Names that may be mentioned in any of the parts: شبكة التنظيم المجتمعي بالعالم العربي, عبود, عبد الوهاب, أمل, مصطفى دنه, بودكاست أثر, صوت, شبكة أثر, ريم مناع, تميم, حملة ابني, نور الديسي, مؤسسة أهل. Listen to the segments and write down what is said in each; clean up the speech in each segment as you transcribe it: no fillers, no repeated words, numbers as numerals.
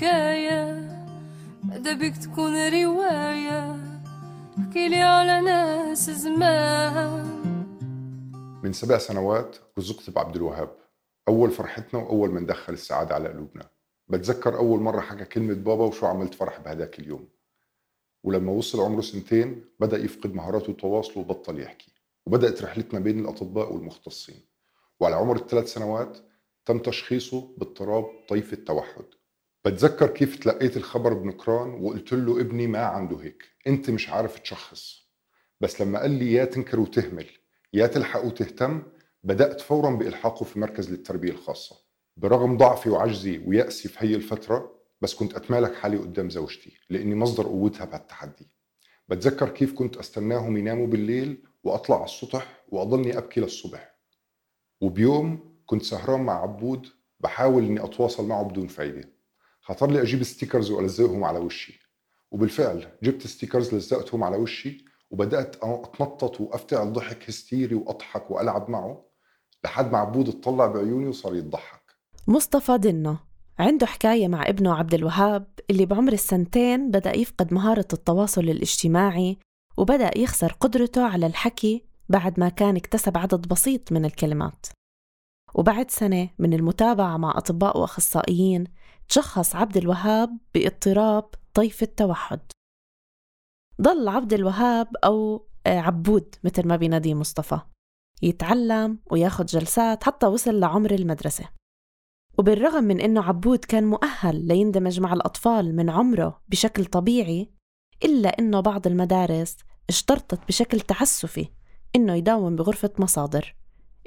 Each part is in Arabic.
حكاية، بدا بيك تكون رواية، احكيلي على ناس زمان. من 7 سنوات رزقت بعبد الوهاب، أول فرحتنا وأول من دخل السعادة على قلوبنا. بتذكر أول مرة حكى كلمة بابا وشو عملت فرح بهداك اليوم. ولما وصل عمره 2 بدأ يفقد مهاراته التواصل وبطل يحكي، وبدأت رحلتنا بين الأطباء والمختصين. وعلى عمر 3 سنوات تم تشخيصه باضطراب طيف التوحد. بتذكر كيف تلقيت الخبر بنكران وقلت له ابني ما عنده هيك، أنت مش عارف تشخص. بس لما قال لي يا تنكر وتهمل يا تلحق وتهتم، بدأت فوراً بإلحاقه في مركز للتربية الخاصة. برغم ضعفي وعجزي ويأسي في هي الفترة، بس كنت أتمالك حالي قدام زوجتي لأني مصدر قوتها بهالتحدي. بتذكر كيف كنت أستناهم يناموا بالليل وأطلع على السطح وأضلني أبكي للصبح. وبيوم كنت سهران مع عبود بحاول أني أتواصل معه بدون فايدة، خطر لي أجيب ستيكرز وألزقهم على وشي. وبالفعل جبت ستيكرز لزقتهم على وشي، وبدأت أتنطط وأفتعل ضحك هستيري وأضحك وألعب معه لحد ما عبود اتطلع بعيوني وصار يضحك. مصطفى دنه عنده حكاية مع ابنه عبد الوهاب اللي بعمر 2 بدأ يفقد مهارة التواصل الاجتماعي، وبدأ يخسر قدرته على الحكي بعد ما كان اكتسب عدد بسيط من الكلمات. وبعد 1 من المتابعة مع أطباء وأخصائيين تشخص عبد الوهاب باضطراب طيف التوحد. ضل عبد الوهاب أو عبود مثل ما بيناديه مصطفى يتعلم وياخد جلسات حتى وصل لعمر المدرسة. وبالرغم من أنه عبود كان مؤهل ليندمج مع الأطفال من عمره بشكل طبيعي، إلا أنه بعض المدارس اشترطت بشكل تعسفي أنه يداوم بغرفة مصادر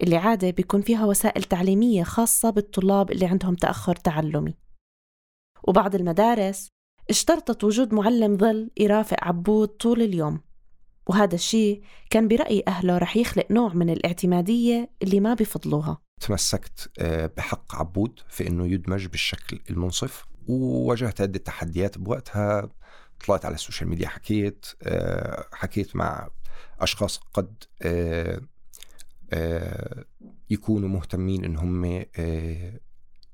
اللي عادة بيكون فيها وسائل تعليمية خاصة بالطلاب اللي عندهم تأخر تعلمي. وبعض المدارس اشترطت وجود معلم ظل يرافق عبود طول اليوم، وهذا الشيء كان برأي أهله رح يخلق نوع من الاعتمادية اللي ما بيفضلوها. تمسكت بحق عبود في أنه يدمج بالشكل المنصف، وواجهت عدة تحديات بوقتها. طلعت على السوشيال ميديا، حكيت مع أشخاص قد يكونوا مهتمين إن هم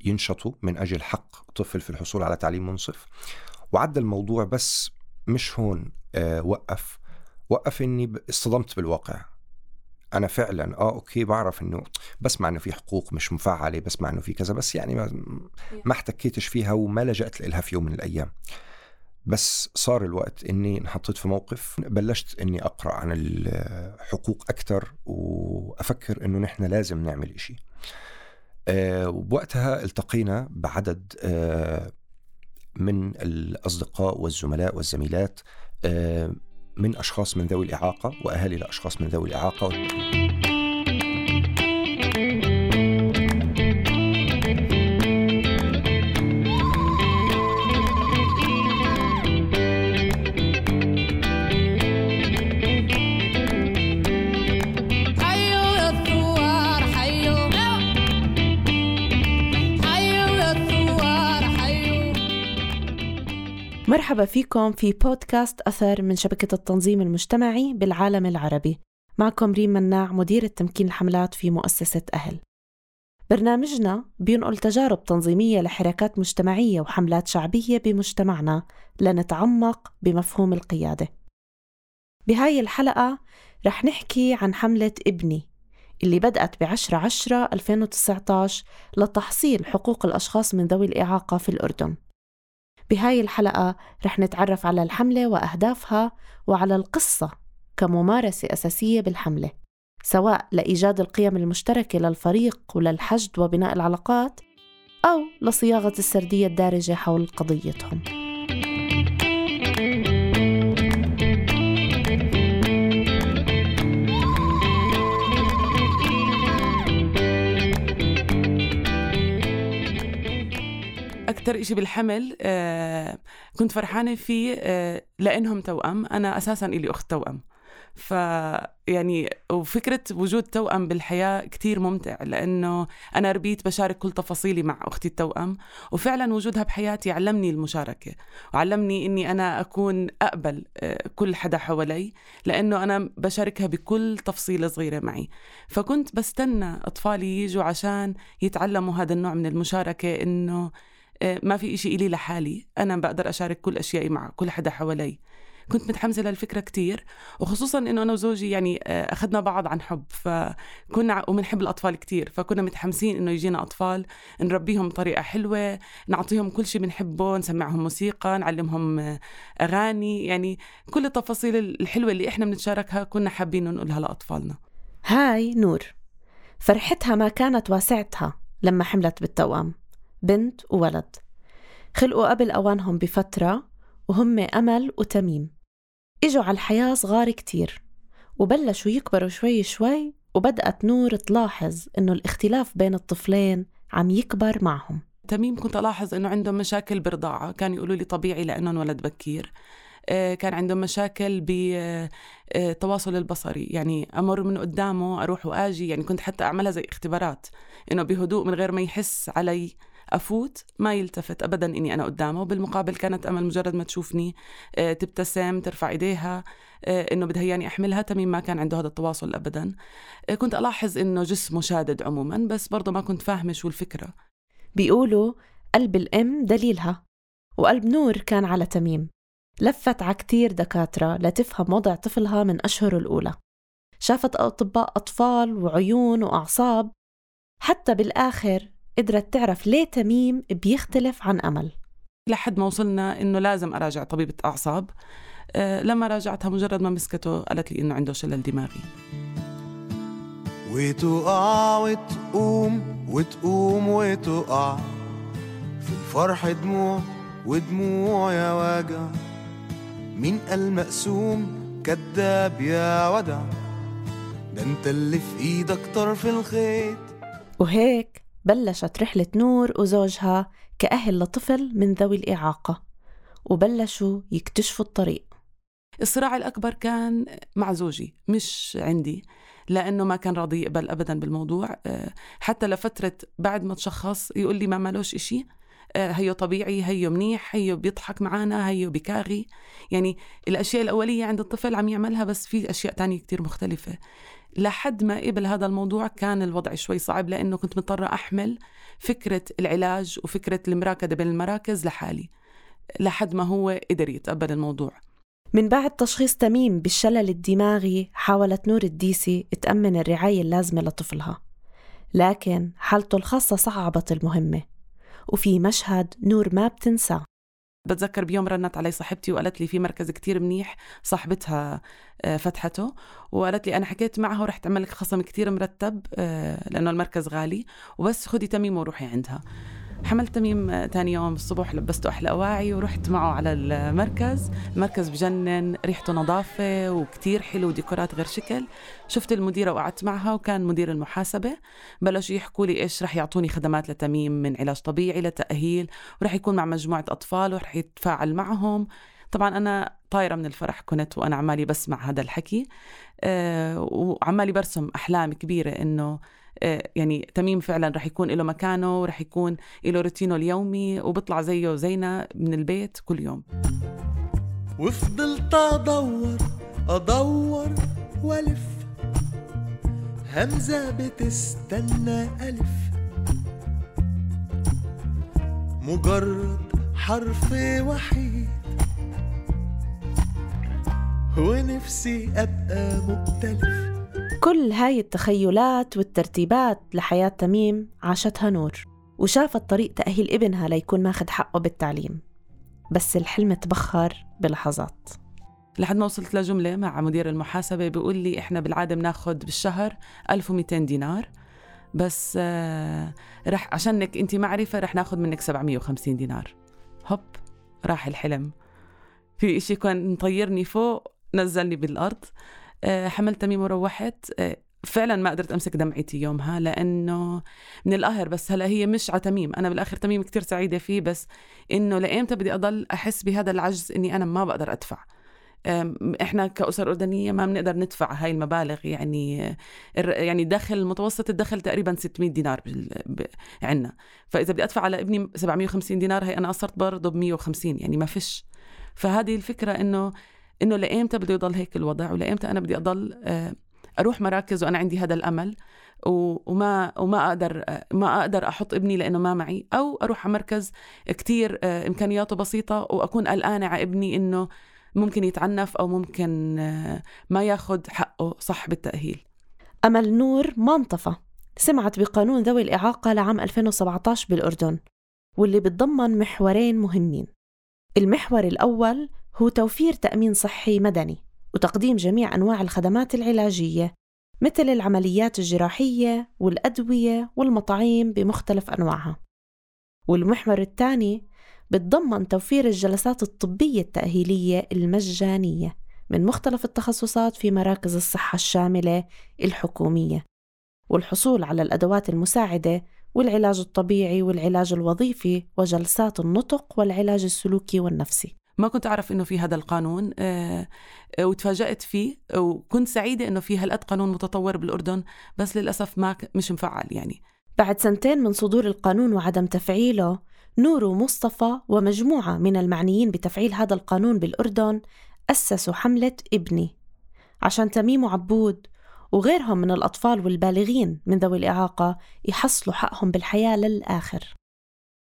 ينشطوا من أجل حق طفل في الحصول على تعليم منصف. وعدى الموضوع، بس مش هون وقف إني اصطدمت بالواقع. أنا فعلا أوكي بعرف إنه بسمع إنه في حقوق مش مفعلة، بسمع إنه في كذا، بس يعني ما احتكيتش فيها وما لجأت لها في يوم من الأيام. بس صار الوقت إني انحطيت في موقف، بلشت إني أقرأ عن الحقوق أكتر وأفكر إنه نحن لازم نعمل إشي. وبوقتها التقينا بعدد من الأصدقاء والزملاء والزميلات من أشخاص من ذوي الإعاقة وأهالي لأشخاص من ذوي الإعاقة. مرحبا فيكم في بودكاست أثر من شبكة التنظيم المجتمعي بالعالم العربي. معكم ريم مناع، مديرة تمكين الحملات في مؤسسة أهل. برنامجنا بينقل تجارب تنظيمية لحركات مجتمعية وحملات شعبية بمجتمعنا لنتعمق بمفهوم القيادة. بهاي الحلقة رح نحكي عن حملة ابني اللي بدأت ب10/10/2019 لتحصيل حقوق الأشخاص من ذوي الإعاقة في الأردن. بهاي الحلقة رح نتعرف على الحملة وأهدافها وعلى القصة كممارسة أساسية بالحملة، سواء لإيجاد القيم المشتركة للفريق وللحشد وبناء العلاقات، أو لصياغة السردية الدارجة حول قضيتهم. أكتر إشي بالحمل كنت فرحانة فيه لأنهم توأم. أنا أساساً إلي أخت توأم، فيعني وفكرة وجود توأم بالحياة كتير ممتع، لأنه أنا ربيت بشارك كل تفاصيلي مع أختي التوأم، وفعلاً وجودها بحياتي علمني المشاركة، وعلمني إني أنا أكون أقبل كل حدا حوالي، لأنه أنا بشاركها بكل تفصيلة صغيرة معي. فكنت بستنى أطفالي يجوا عشان يتعلموا هذا النوع من المشاركة، إنه ما في إشي إلي لحالي، أنا بقدر أشارك كل أشيائي مع كل حدا حوالي. كنت متحمسة للفكرة كتير، وخصوصاً إنه أنا وزوجي يعني أخذنا بعض عن حب، فكنا ومنحب الأطفال كتير، فكنا متحمسين إنه يجينا أطفال نربيهم بطريقة حلوة، نعطيهم كل شيء بنحبه، نسمعهم موسيقى، نعلمهم أغاني، يعني كل التفاصيل الحلوة اللي إحنا بنتشاركها كنا حابين نقولها لأطفالنا. هاي نور فرحتها ما كانت واسعتها لما حملت بالتوأم، بنت وولد خلقوا قبل أوانهم بفترة، وهم أمل وتميم. إجوا على الحياة صغار كتير وبلشوا يكبروا شوي شوي، وبدأت نور تلاحظ إنه الاختلاف بين الطفلين عم يكبر معهم. تميم كنت ألاحظ إنه عندهم مشاكل بالرضاعة، كان يقولوا لي طبيعي لأنه انولد بكير. كان عندهم مشاكل بالتواصل البصري، يعني أمر من قدامه أروح وآجي، يعني كنت حتى أعملها زي اختبارات إنه بهدوء من غير ما يحس علي أفوت، ما يلتفت أبداً إني أنا قدامه. بالمقابل كانت أمل مجرد ما تشوفني تبتسم، ترفع إيديها، إنه بدها ياني أحملها. تميم ما كان عنده هذا التواصل أبداً. كنت ألاحظ إنه جسمه شادد عموماً، بس برضه ما كنت فاهمة شو الفكرة. بيقولوا قلب الأم دليلها، وقلب نور كان على تميم. لفت على كتير دكاترة لتفهم وضع طفلها من أشهر الأولى، شافت أطباء أطفال وعيون وأعصاب، حتى بالآخر قدرت تعرف ليه تميم بيختلف عن أمل. لحد ما وصلنا إنه لازم أراجع طبيبة أعصاب. لما راجعتها مجرد ما مسكته قالت لي إنه عنده شلل دماغي. وتقع وتقوم وتقوم وتقع، في الفرح دموع ودموع يا واجع، من المقسوم كذاب يا ودع، ده انت اللي في ايدك طرف الخيط. وهيك بلشت رحلة نور وزوجها كأهل لطفل من ذوي الإعاقة، وبلشوا يكتشفوا الطريق. الصراع الأكبر كان مع زوجي مش عندي، لأنه ما كان راضي يقبل أبدا بالموضوع، حتى لفترة بعد ما تشخص يقول لي ما مالوش إشي، هيو طبيعي، هيو منيح، هيو بيضحك معانا، هيو بكاغي. يعني الأشياء الأولية عند الطفل عم يعملها، بس في أشياء تانية كتير مختلفة. لحد ما قبل هذا الموضوع كان الوضع شوي صعب، لأنه كنت مضطرة أحمل فكرة العلاج وفكرة المراكدة بين المراكز لحالي، لحد ما هو قدر يتقبل الموضوع. من بعد تشخيص تميم بالشلل الدماغي، حاولت نور الديسي تأمن الرعاية اللازمة لطفلها، لكن حالته الخاصة صعبت المهمة. وفي مشهد نور ما بتنساه. بتذكر بيوم رنت علي صاحبتي وقالت لي في مركز كتير منيح صاحبتها فتحته، وقالت لي أنا حكيت معه رح تعمل لك خصم كتير مرتب لأنه المركز غالي، وبس خدي تميم وروحي عندها. حملت تميم تاني يوم الصبح، لبسته أحلى أواعي ورحت معه على المركز. المركز بجنن، ريحته نظافة وكتير حلو، ديكورات غير شكل. شفت المديرة وقعدت معها، وكان مدير المحاسبة. بلشوا يحكوا لي إيش رح يعطوني خدمات لتميم، من علاج طبيعي لتأهيل، ورح يكون مع مجموعة أطفال ورح يتفاعل معهم. طبعا أنا طايرة من الفرح كنت، وأنا عمالي بسمع هذا الحكي، وعمالي برسم أحلام كبيرة إنه يعني تميم فعلا رح يكون له مكانه، ورح يكون له روتينه اليومي، وبطلع زيه زينا من البيت كل يوم. وفضلت أدور وألف، همزة بتستنى ألف، مجرد حرف وحيد، ونفسي أبقى مختلف. كل هاي التخيلات والترتيبات لحياة تميم عاشتها نور، وشافت طريق تأهيل ابنها ليكون ماخد حقه بالتعليم. بس الحلم تبخر بلحظات، لحد ما وصلت لجملة مع مدير المحاسبة بيقول لي إحنا بالعادة بناخد بالشهر 1200 دينار، بس رح عشانك أنت معرفة رح ناخد منك 750 دينار. هوب راح الحلم، في إشي كان مطيرني فوق نزلني بالأرض. حملت تميم وروحت. فعلا ما قدرت أمسك دمعتي يومها، لأنه من القهر. بس هلأ هي مش على تميم، أنا بالآخر تميم كتير سعيدة فيه، بس إنه لأيمتى بدي أضل أحس بهذا العجز إني أنا ما بقدر أدفع. إحنا كأسر أردنية ما بنقدر ندفع هاي المبالغ، يعني دخل متوسط الدخل تقريبا 600 دينار عنا، فإذا بدي أدفع على ابني 750 دينار هي أنا قصرت برضه ب 150، يعني ما فيش. فهذه الفكرة إنه لأيمتى بدي يضل هيك الوضع، ولأيمتى أنا بدي أضل أروح مراكز وأنا عندي هذا الأمل وما أقدر أحط ابني لأنه ما معي، أو أروح على مركز كتير إمكانياته بسيطة وأكون قلقانة على ابني إنه ممكن يتعنف أو ممكن ما ياخد حقه صح بالتأهيل. أمل نور منطفة سمعت بقانون ذوي الإعاقة لعام 2017 بالأردن، واللي بتضمن محورين مهمين. المحور الأول هو توفير تأمين صحي مدني وتقديم جميع أنواع الخدمات العلاجية مثل العمليات الجراحية والأدوية والمطاعيم بمختلف أنواعها. والمحور الثاني بتضمن توفير الجلسات الطبية التأهيلية المجانية من مختلف التخصصات في مراكز الصحة الشاملة الحكومية، والحصول على الأدوات المساعدة والعلاج الطبيعي والعلاج الوظيفي وجلسات النطق والعلاج السلوكي والنفسي. ما كنت أعرف إنه في هذا القانون وتفاجأت فيه، وكنت سعيدة إنه في هالقد قانون متطور بالأردن، بس للأسف مش مفعل. يعني بعد سنتين من صدور القانون وعدم تفعيله، نور ومصطفى ومجموعة من المعنيين بتفعيل هذا القانون بالأردن أسسوا حملة ابني عشان تميم وعبود وغيرهم من الأطفال والبالغين من ذوي الإعاقة يحصلوا حقهم بالحياة للآخر.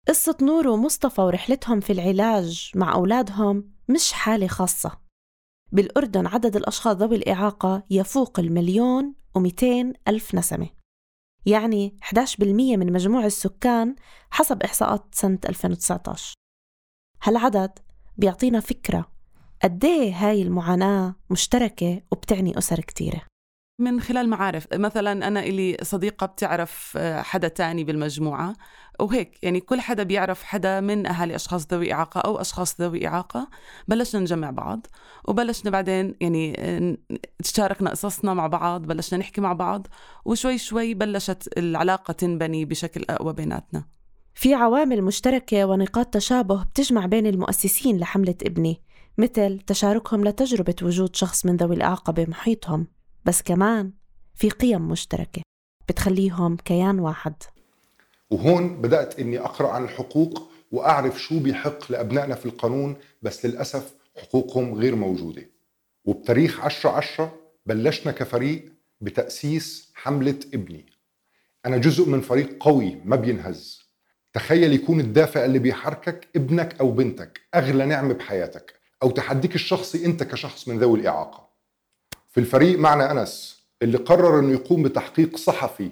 قصة نور ومصطفى ورحلتهم في العلاج مع أولادهم مش حالة خاصة. بالأردن عدد الأشخاص ذوي الإعاقة يفوق 1,200,000 نسمة، يعني 11% من مجموع السكان حسب إحصاءات سنة 2019. هالعدد بيعطينا فكرة قديه هاي المعاناة مشتركة وبتعني أسر كتيرة. من خلال معارف، مثلا أنا إلي صديقة بتعرف حدا تاني بالمجموعة وهيك، يعني كل حدا بيعرف حدا من أهالي أشخاص ذوي إعاقة أو أشخاص ذوي إعاقة. بلشنا نجمع بعض وبلشنا بعدين يعني تشاركنا قصصنا مع بعض، بلشنا نحكي مع بعض، وشوي شوي بلشت العلاقة تنبني بشكل أقوى بيناتنا. في عوامل مشتركة ونقاط تشابه بتجمع بين المؤسسين لحملة ابني، مثل تشاركهم لتجربة وجود شخص من ذوي الإعاقة بمحيطهم، بس كمان في قيم مشتركة بتخليهم كيان واحد. وهون بدأت إني أقرأ عن الحقوق وأعرف شو بيحق لأبنائنا في القانون، بس للأسف حقوقهم غير موجودة. وبتاريخ 10/10 بلشنا كفريق بتأسيس حملة ابني. أنا جزء من فريق قوي ما بينهز. تخيل يكون الدافع اللي بيحركك ابنك أو بنتك، أغلى نعمة بحياتك، أو تحديك الشخصي أنت كشخص من ذوي الإعاقة. في الفريق معنا أنس اللي قرر أنه يقوم بتحقيق صحفي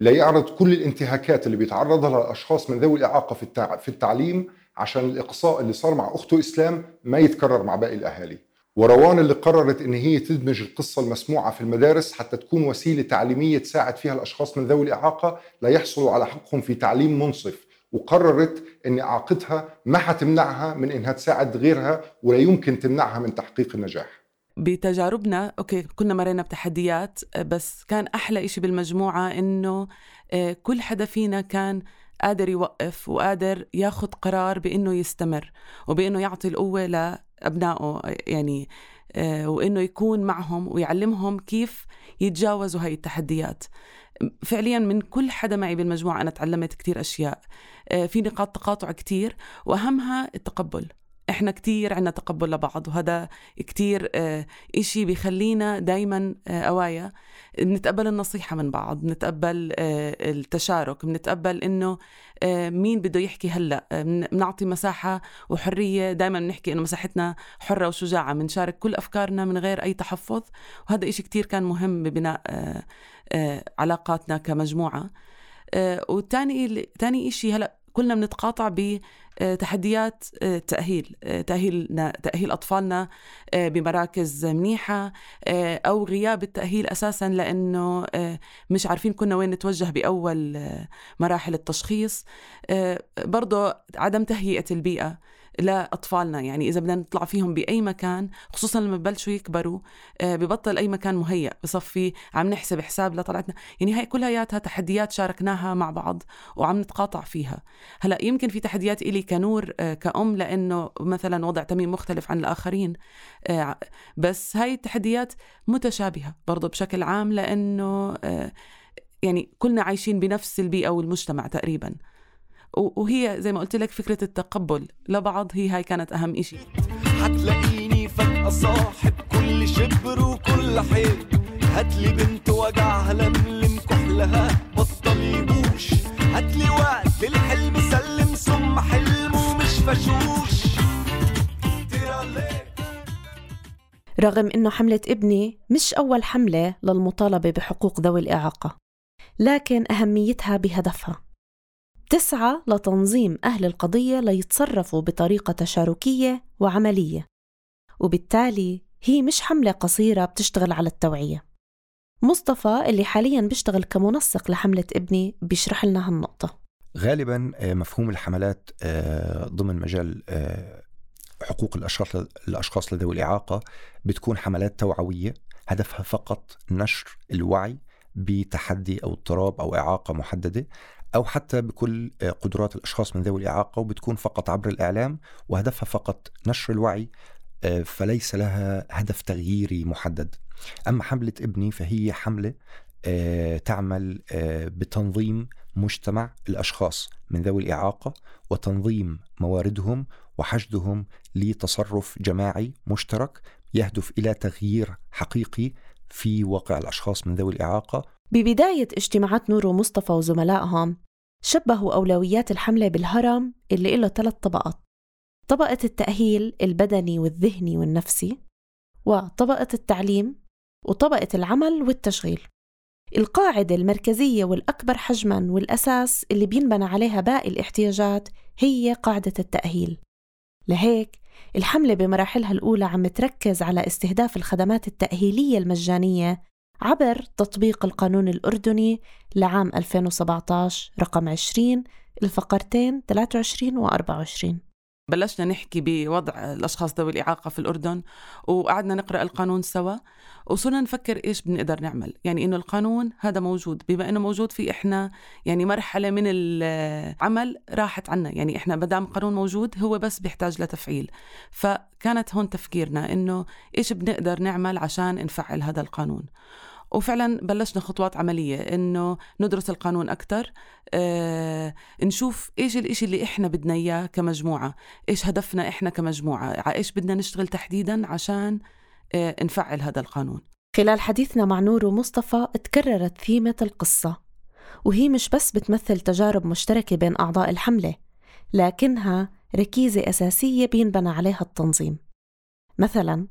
ليعرض كل الانتهاكات اللي بيتعرض لها الأشخاص من ذوي الإعاقة في التعليم، عشان الإقصاء اللي صار مع أخته إسلام ما يتكرر مع باقي الأهالي. وروان اللي قررت أن هي تدمج القصة المسموعة في المدارس حتى تكون وسيلة تعليمية تساعد فيها الأشخاص من ذوي الإعاقة ليحصلوا على حقهم في تعليم منصف، وقررت أن إعاقتها ما حتمنعها من أنها تساعد غيرها ولا يمكن تمنعها من تحقيق النجاح. بتجاربنا أوكي كنا مرينا بتحديات، بس كان أحلى إشي بالمجموعة إنه كل حدا فينا كان قادر يوقف وقادر ياخد قرار بإنه يستمر وبإنه يعطي القوة لأبنائه، يعني وإنه يكون معهم ويعلمهم كيف يتجاوزوا هاي التحديات. فعلياً من كل حدا معي بالمجموعة أنا تعلمت كتير أشياء، في نقاط تقاطع كتير، وأهمها التقبل. إحنا كتير عنا تقبل لبعض، وهذا كتير إشي بيخلينا دايماً قوايا. نتقبل النصيحة من بعض، نتقبل التشارك، نتقبل إنه مين بده يحكي هلأ، بنعطي مساحة وحرية. دايماً بنحكي إنه مساحتنا حرة وشجاعة، بنشارك كل أفكارنا من غير أي تحفظ، وهذا إشي كتير كان مهم ببناء علاقاتنا كمجموعة. وتاني إشي هلأ كلنا بنتقاطع بتحديات تأهيل أطفالنا بمراكز منيحة، أو غياب التأهيل أساساً لأنه مش عارفين كنا وين نتوجه بأول مراحل التشخيص. برضو عدم تهيئة البيئة لأطفالنا، يعني إذا بدنا نطلع فيهم بأي مكان خصوصاً لما ببلشوا يكبروا ببطل أي مكان مهيأ، بصفي عم نحسب حساب لطلعتنا. يعني هاي كلياتها تحديات شاركناها مع بعض وعم نتقاطع فيها. هلأ يمكن في تحديات إلي كنور كأم لأنه مثلاً وضع تميم مختلف عن الآخرين، بس هاي التحديات متشابهة برضو بشكل عام لأنه يعني كلنا عايشين بنفس البيئة والمجتمع تقريباً. وهي زي ما قلت لك فكرة التقبل لبعض هاي كانت أهم إشي. حتلاقيني فجأة صاحب كل شبر وكل حيل، هاتلي بنت وجعها لملم كحلها بطل يبوش، هاتلي وقت الحلم سلم سم حلمه مش فشوش. رغم أنه حملة ابني مش أول حملة للمطالبة بحقوق ذوي الإعاقة، لكن أهميتها بهدفها تسعى لتنظيم أهل القضية ليتصرفوا بطريقة تشاركية وعملية، وبالتالي هي مش حملة قصيرة بتشتغل على التوعية. مصطفى اللي حالياً بيشتغل كمنسق لحملة ابني بيشرح لنا هالنقطة. غالباً مفهوم الحملات ضمن مجال حقوق الأشخاص لذوي الإعاقة بتكون حملات توعوية هدفها فقط نشر الوعي بتحدي أو اضطراب أو إعاقة محددة، أو حتى بكل قدرات الأشخاص من ذوي الإعاقة، وبتكون فقط عبر الإعلام وهدفها فقط نشر الوعي، فليس لها هدف تغييري محدد. أما حملة ابني فهي حملة تعمل بتنظيم مجتمع الأشخاص من ذوي الإعاقة وتنظيم مواردهم وحشدهم لتصرف جماعي مشترك يهدف إلى تغيير حقيقي في واقع الأشخاص من ذوي الإعاقة. ببداية اجتماعات نور ومصطفى وزملائهم شبهوا أولويات الحملة بالهرم اللي له 3 طبقات: طبقة التأهيل البدني والذهني والنفسي، وطبقة التعليم، وطبقة العمل والتشغيل. القاعدة المركزية والأكبر حجماً والأساس اللي بينبنى عليها باقي الاحتياجات هي قاعدة التأهيل. لهيك الحملة بمراحلها الأولى عم تركز على استهداف الخدمات التأهيلية المجانية عبر تطبيق القانون الأردني لعام 2017 رقم 20 الفقرتين 23 و 24. بلشنا نحكي بوضع الأشخاص ذوي الإعاقة في الأردن، وقعدنا نقرأ القانون سوا، وصرنا نفكر إيش بنقدر نعمل. يعني إنه القانون هذا موجود، بما إنه موجود في إحنا يعني مرحلة من العمل راحت عنا، يعني إحنا بدام قانون موجود هو بس بيحتاج لتفعيل. فكانت هون تفكيرنا إنه إيش بنقدر نعمل عشان نفعل هذا القانون. وفعلا بلشنا خطوات عملية إنه ندرس القانون أكتر، نشوف إيش الإشي اللي إحنا بدنا إياه كمجموعة، إيش هدفنا إحنا كمجموعة، إيش بدنا نشتغل تحديدا عشان نفعل هذا القانون. خلال حديثنا مع نور ومصطفى تكررت ثيمة القصة، وهي مش بس بتمثل تجارب مشتركة بين أعضاء الحملة، لكنها ركيزة أساسية بينبنى عليها التنظيم. مثلا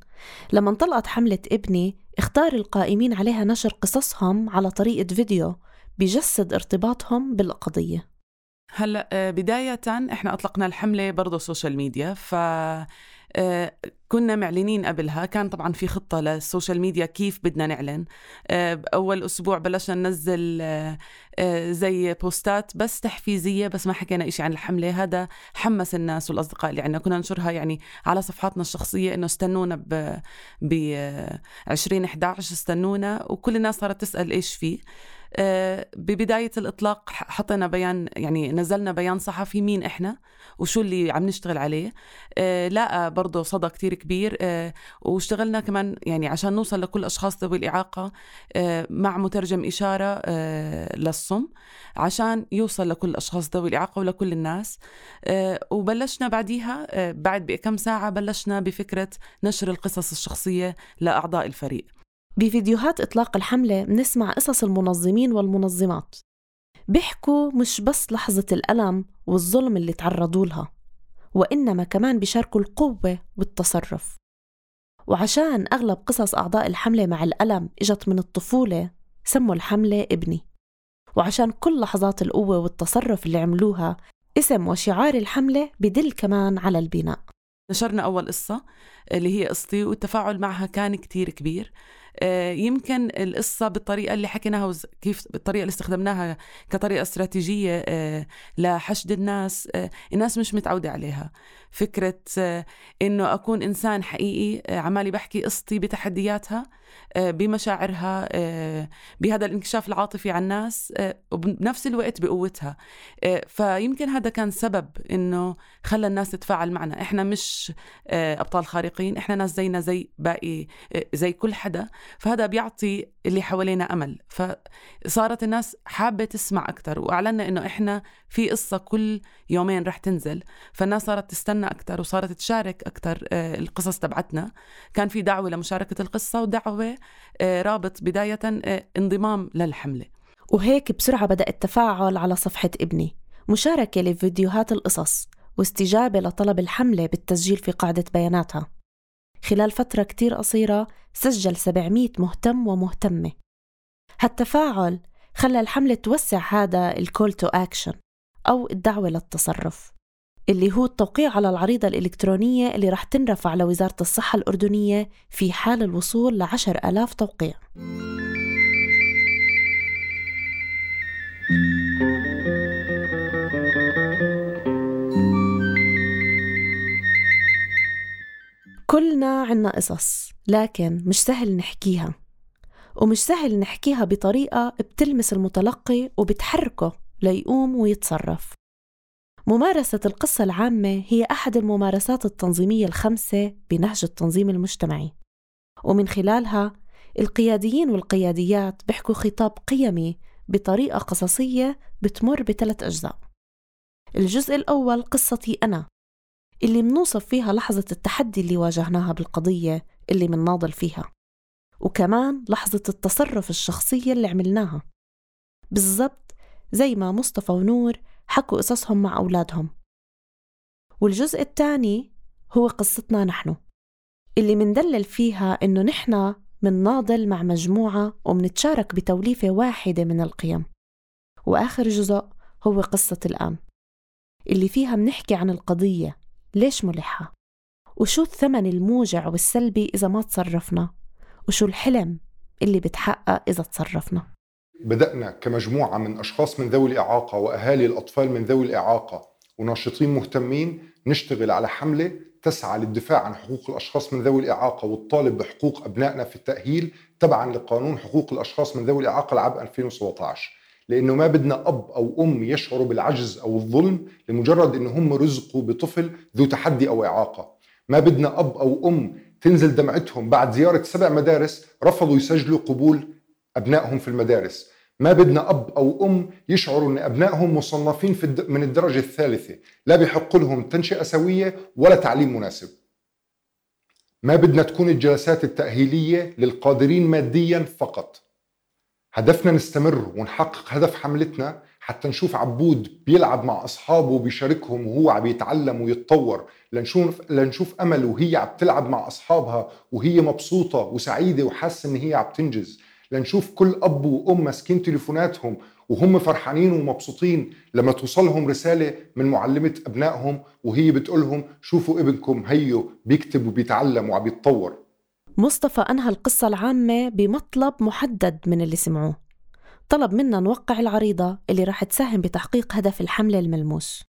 لما انطلقت حملة ابني اختار القائمين عليها نشر قصصهم على طريقة فيديو بيجسد ارتباطهم بالقضية. هلأ بداية احنا اطلقنا الحملة برضو سوشيال ميديا، كنا معلنين قبلها. كان طبعا في خطة للسوشيال ميديا كيف بدنا نعلن. أول أسبوع بلشنا ننزل زي بوستات بس تحفيزية، بس ما حكينا إشي عن الحملة. هذا حمس الناس والأصدقاء اللي عنا، كنا ننشرها يعني على صفحاتنا الشخصية إنه استنونا ب 20/11 استنونا، وكل الناس صارت تسأل إيش فيه. ببداية الإطلاق حطينا بيان، يعني نزلنا بيان صحفي مين إحنا وشو اللي عم نشتغل عليه. لقى برضو صدى كتير كبير، واشتغلنا كمان يعني عشان نوصل لكل أشخاص ذوي الإعاقة مع مترجم إشارة للصم عشان يوصل لكل أشخاص ذوي الإعاقة ولكل الناس. وبلشنا بعديها بعد بكم ساعة بلشنا بفكرة نشر القصص الشخصية لأعضاء الفريق. بفيديوهات إطلاق الحملة بنسمع قصص المنظمين والمنظمات، بيحكوا مش بس لحظة الألم والظلم اللي تعرضوا لها، وإنما كمان بيشاركوا القوة والتصرف. وعشان أغلب قصص أعضاء الحملة مع الألم إجت من الطفولة سموا الحملة ابني، وعشان كل لحظات القوة والتصرف اللي عملوها اسم وشعار الحملة بدل كمان على البناء. نشرنا أول قصة اللي هي قصتي، والتفاعل معها كان كتير كبير. يمكن القصة بالطريقة اللي حكيناها وكيف بالطريقة اللي استخدمناها كطريقة استراتيجية لحشد الناس، الناس مش متعودة عليها. فكرة إنه أكون إنسان حقيقي عمالي بحكي قصتي بتحدياتها، بمشاعرها، بهذا الانكشاف العاطفي عن الناس، وبنفس الوقت بقوتها. فيمكن هذا كان سبب إنه خلى الناس تتفاعل معنا. إحنا مش أبطال خارقين، إحنا ناس زينا زي باقي زي كل حدا، فهذا بيعطي اللي حوالينا أمل. فصارت الناس حابة تسمع أكتر، وأعلنا إنه إحنا في قصة كل يومين رح تنزل، فالناس صارت تستنى أكتر وصارت تشارك أكتر القصص تبعتنا. كان في دعوة لمشاركة القصة ودعوة رابط بداية انضمام للحملة. وهيك بسرعة بدأ التفاعل على صفحة ابني، مشاركة لفيديوهات القصص واستجابة لطلب الحملة بالتسجيل في قاعدة بياناتها. خلال فترة كتير قصيرة سجل 700 مهتم ومهتمة. هالتفاعل خلى الحملة توسع هذا الكول تو أكشن أو الدعوة للتصرف، اللي هو التوقيع على العريضة الإلكترونية اللي رح تنرفع لوزارة الصحة الأردنية في حال الوصول 10,000 توقيع. كلنا عنا قصص، لكن مش سهل نحكيها، ومش سهل نحكيها بطريقة بتلمس المتلقي وبتحركه ليقوم ويتصرف. ممارسة القصة العامة هي أحد الممارسات التنظيمية 5 بنهج التنظيم المجتمعي، ومن خلالها القياديين والقياديات بيحكوا خطاب قيمي بطريقة قصصية بتمر ب3 أجزاء. الجزء الأول قصتي أنا، اللي منوصف فيها لحظة التحدي اللي واجهناها بالقضية اللي منناضل فيها، وكمان لحظة التصرف الشخصية اللي عملناها، بالضبط زي ما مصطفى ونور حكوا قصصهم مع أولادهم. والجزء الثاني هو قصتنا نحن، اللي مندلل فيها إنه نحن منناضل مع مجموعة ومنتشارك بتوليفة واحدة من القيم. وآخر جزء هو قصة الآن، اللي فيها منحكي عن القضية ليش ملحة، وشو الثمن الموجع والسلبي إذا ما تصرفنا، وشو الحلم اللي بتحقق إذا تصرفنا. بدأنا كمجموعة من أشخاص من ذوي الإعاقة وأهالي الأطفال من ذوي الإعاقة وناشطين مهتمين نشتغل على حملة تسعى للدفاع عن حقوق الأشخاص من ذوي الإعاقة والطالب بحقوق أبنائنا في التأهيل تبعاً لقانون حقوق الأشخاص من ذوي الإعاقة العام 2017، لأنه ما بدنا أب أو أم يشعروا بالعجز أو الظلم لمجرد إن هم رزقوا بطفل ذو تحدي أو إعاقة. ما بدنا أب أو أم تنزل دمعتهم بعد زيارة 7 مدارس رفضوا يسجلوا قبول أبنائهم في المدارس. ما بدنا أب أو أم يشعروا أن أبنائهم مصنفين من الدرجة الثالثة، لا بيحق لهم تنشئة سوية ولا تعليم مناسب. ما بدنا تكون الجلسات التأهيلية للقادرين ماديا فقط. هدفنا نستمر ونحقق هدف حملتنا حتى نشوف عبود بيلعب مع أصحابه وبيشاركهم وهو عم يتعلم ويتطور، لنشوف أمل وهي عم تلعب مع أصحابها وهي مبسوطة وسعيدة وحاسة إن هي عم تنجز، لنشوف كل أب وأم ماسكين تليفوناتهم وهم فرحانين ومبسوطين لما توصلهم رسالة من معلمة أبنائهم وهي بتقولهم شوفوا ابنكم هيو بيكتب وبيتعلم وعم يتطور. مصطفى أنهى القصة العامة بمطلب محدد من اللي سمعوه، طلب منا نوقع العريضة اللي راح تساهم بتحقيق هدف الحملة الملموس.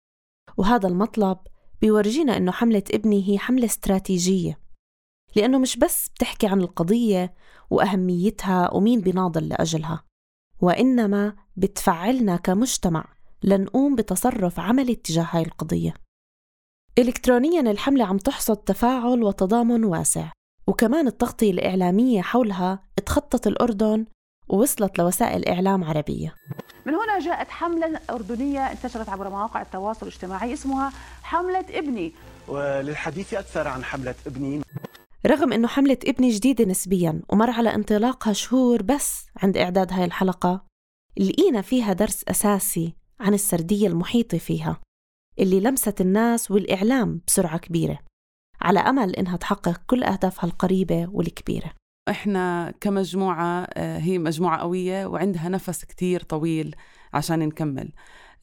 وهذا المطلب بيورجينا إنه حملة ابني هي حملة استراتيجية، لأنه مش بس بتحكي عن القضية وأهميتها ومين بيناضل لأجلها، وإنما بتفعلنا كمجتمع لنقوم بتصرف عملي تجاه هاي القضية. إلكترونياً الحملة عم تحصد تفاعل وتضامن واسع، وكمان التغطية الإعلامية حولها اتخطت الأردن ووصلت لوسائل إعلام عربية. من هنا جاءت حملة أردنية انتشرت عبر مواقع التواصل الاجتماعي اسمها حملة ابني. وللحديث أكثر عن حملة ابني، رغم أنه حملة ابني جديدة نسبياً ومر على انطلاقها شهور، بس عند إعداد هاي الحلقة لقينا فيها درس أساسي عن السردية المحيطة فيها، اللي لمست الناس والإعلام بسرعة كبيرة، على أمل إنها تحقق كل أهدافها القريبة والكبيرة. إحنا كمجموعة هي مجموعة قوية وعندها نفس كتير طويل عشان نكمل.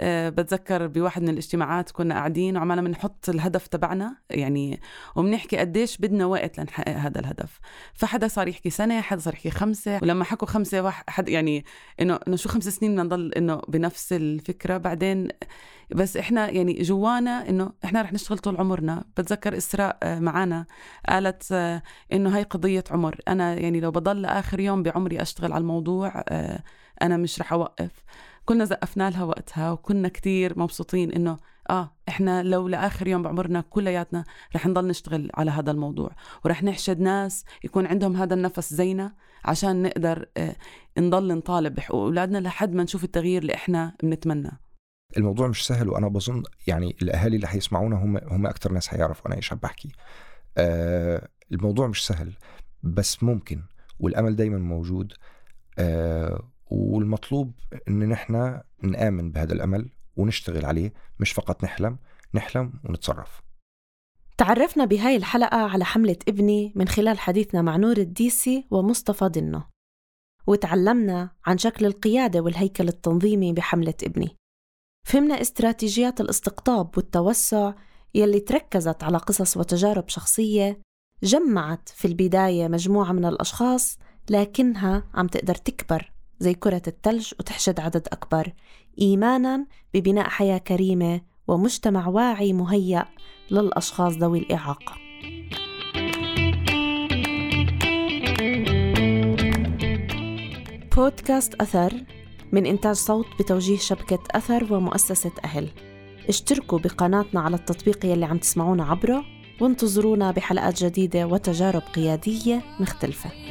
بتذكر بواحد من الاجتماعات كنا قاعدين وعمالنا بنحط الهدف تبعنا يعني، وبنحكي قديش بدنا وقت لنحقق هذا الهدف. فحدا صار يحكي سنة، حدا صار يحكي 5، ولما حكوا 5 واحد يعني إنه شو 5 سنين بدنا نضل إنه بنفس الفكرة. بعدين بس إحنا يعني جوانا إنه إحنا رح نشتغل طول عمرنا. بتذكر أسراء معانا قالت إنه هاي قضية عمر، أنا يعني لو بضل آخر يوم بعمري أشتغل على الموضوع أنا مش رح أوقف. كنا زقفنا لها وقتها وكنا كتير مبسوطين إنه إحنا لو لآخر يوم بعمرنا كلياتنا رح نضل نشتغل على هذا الموضوع، ورح نحشد ناس يكون عندهم هذا النفس زينا عشان نقدر نضل نطالب بحقوق أولادنا لحد ما نشوف التغيير اللي إحنا بنتمناه. الموضوع مش سهل، وأنا بظن يعني الأهالي اللي هيسمعونا هم أكتر ناس هيعرفوا أنا إيش بحكي. الموضوع مش سهل، بس ممكن، والأمل دايما موجود. والمطلوب إن نحنا نآمن بهذا الأمل ونشتغل عليه، مش فقط نحلم ونتصرف. تعرفنا بهاي الحلقة على حملة ابني من خلال حديثنا مع نور الديسي ومصطفى دنه، وتعلمنا عن شكل القيادة والهيكل التنظيمي بحملة ابني. فهمنا استراتيجيات الاستقطاب والتوسع يلي تركزت على قصص وتجارب شخصية جمعت في البداية مجموعة من الأشخاص، لكنها عم تقدر تكبر زي كرة الثلج وتحشد عدد أكبر، إيماناً ببناء حياة كريمة ومجتمع واعي مهيأ للأشخاص ذوي الإعاقة. بودكاست أثر من إنتاج صوت بتوجيه شبكة أثر ومؤسسة أهل. اشتركوا بقناتنا على التطبيق يلي عم تسمعونا عبره، وانتظرونا بحلقات جديدة وتجارب قيادية مختلفة.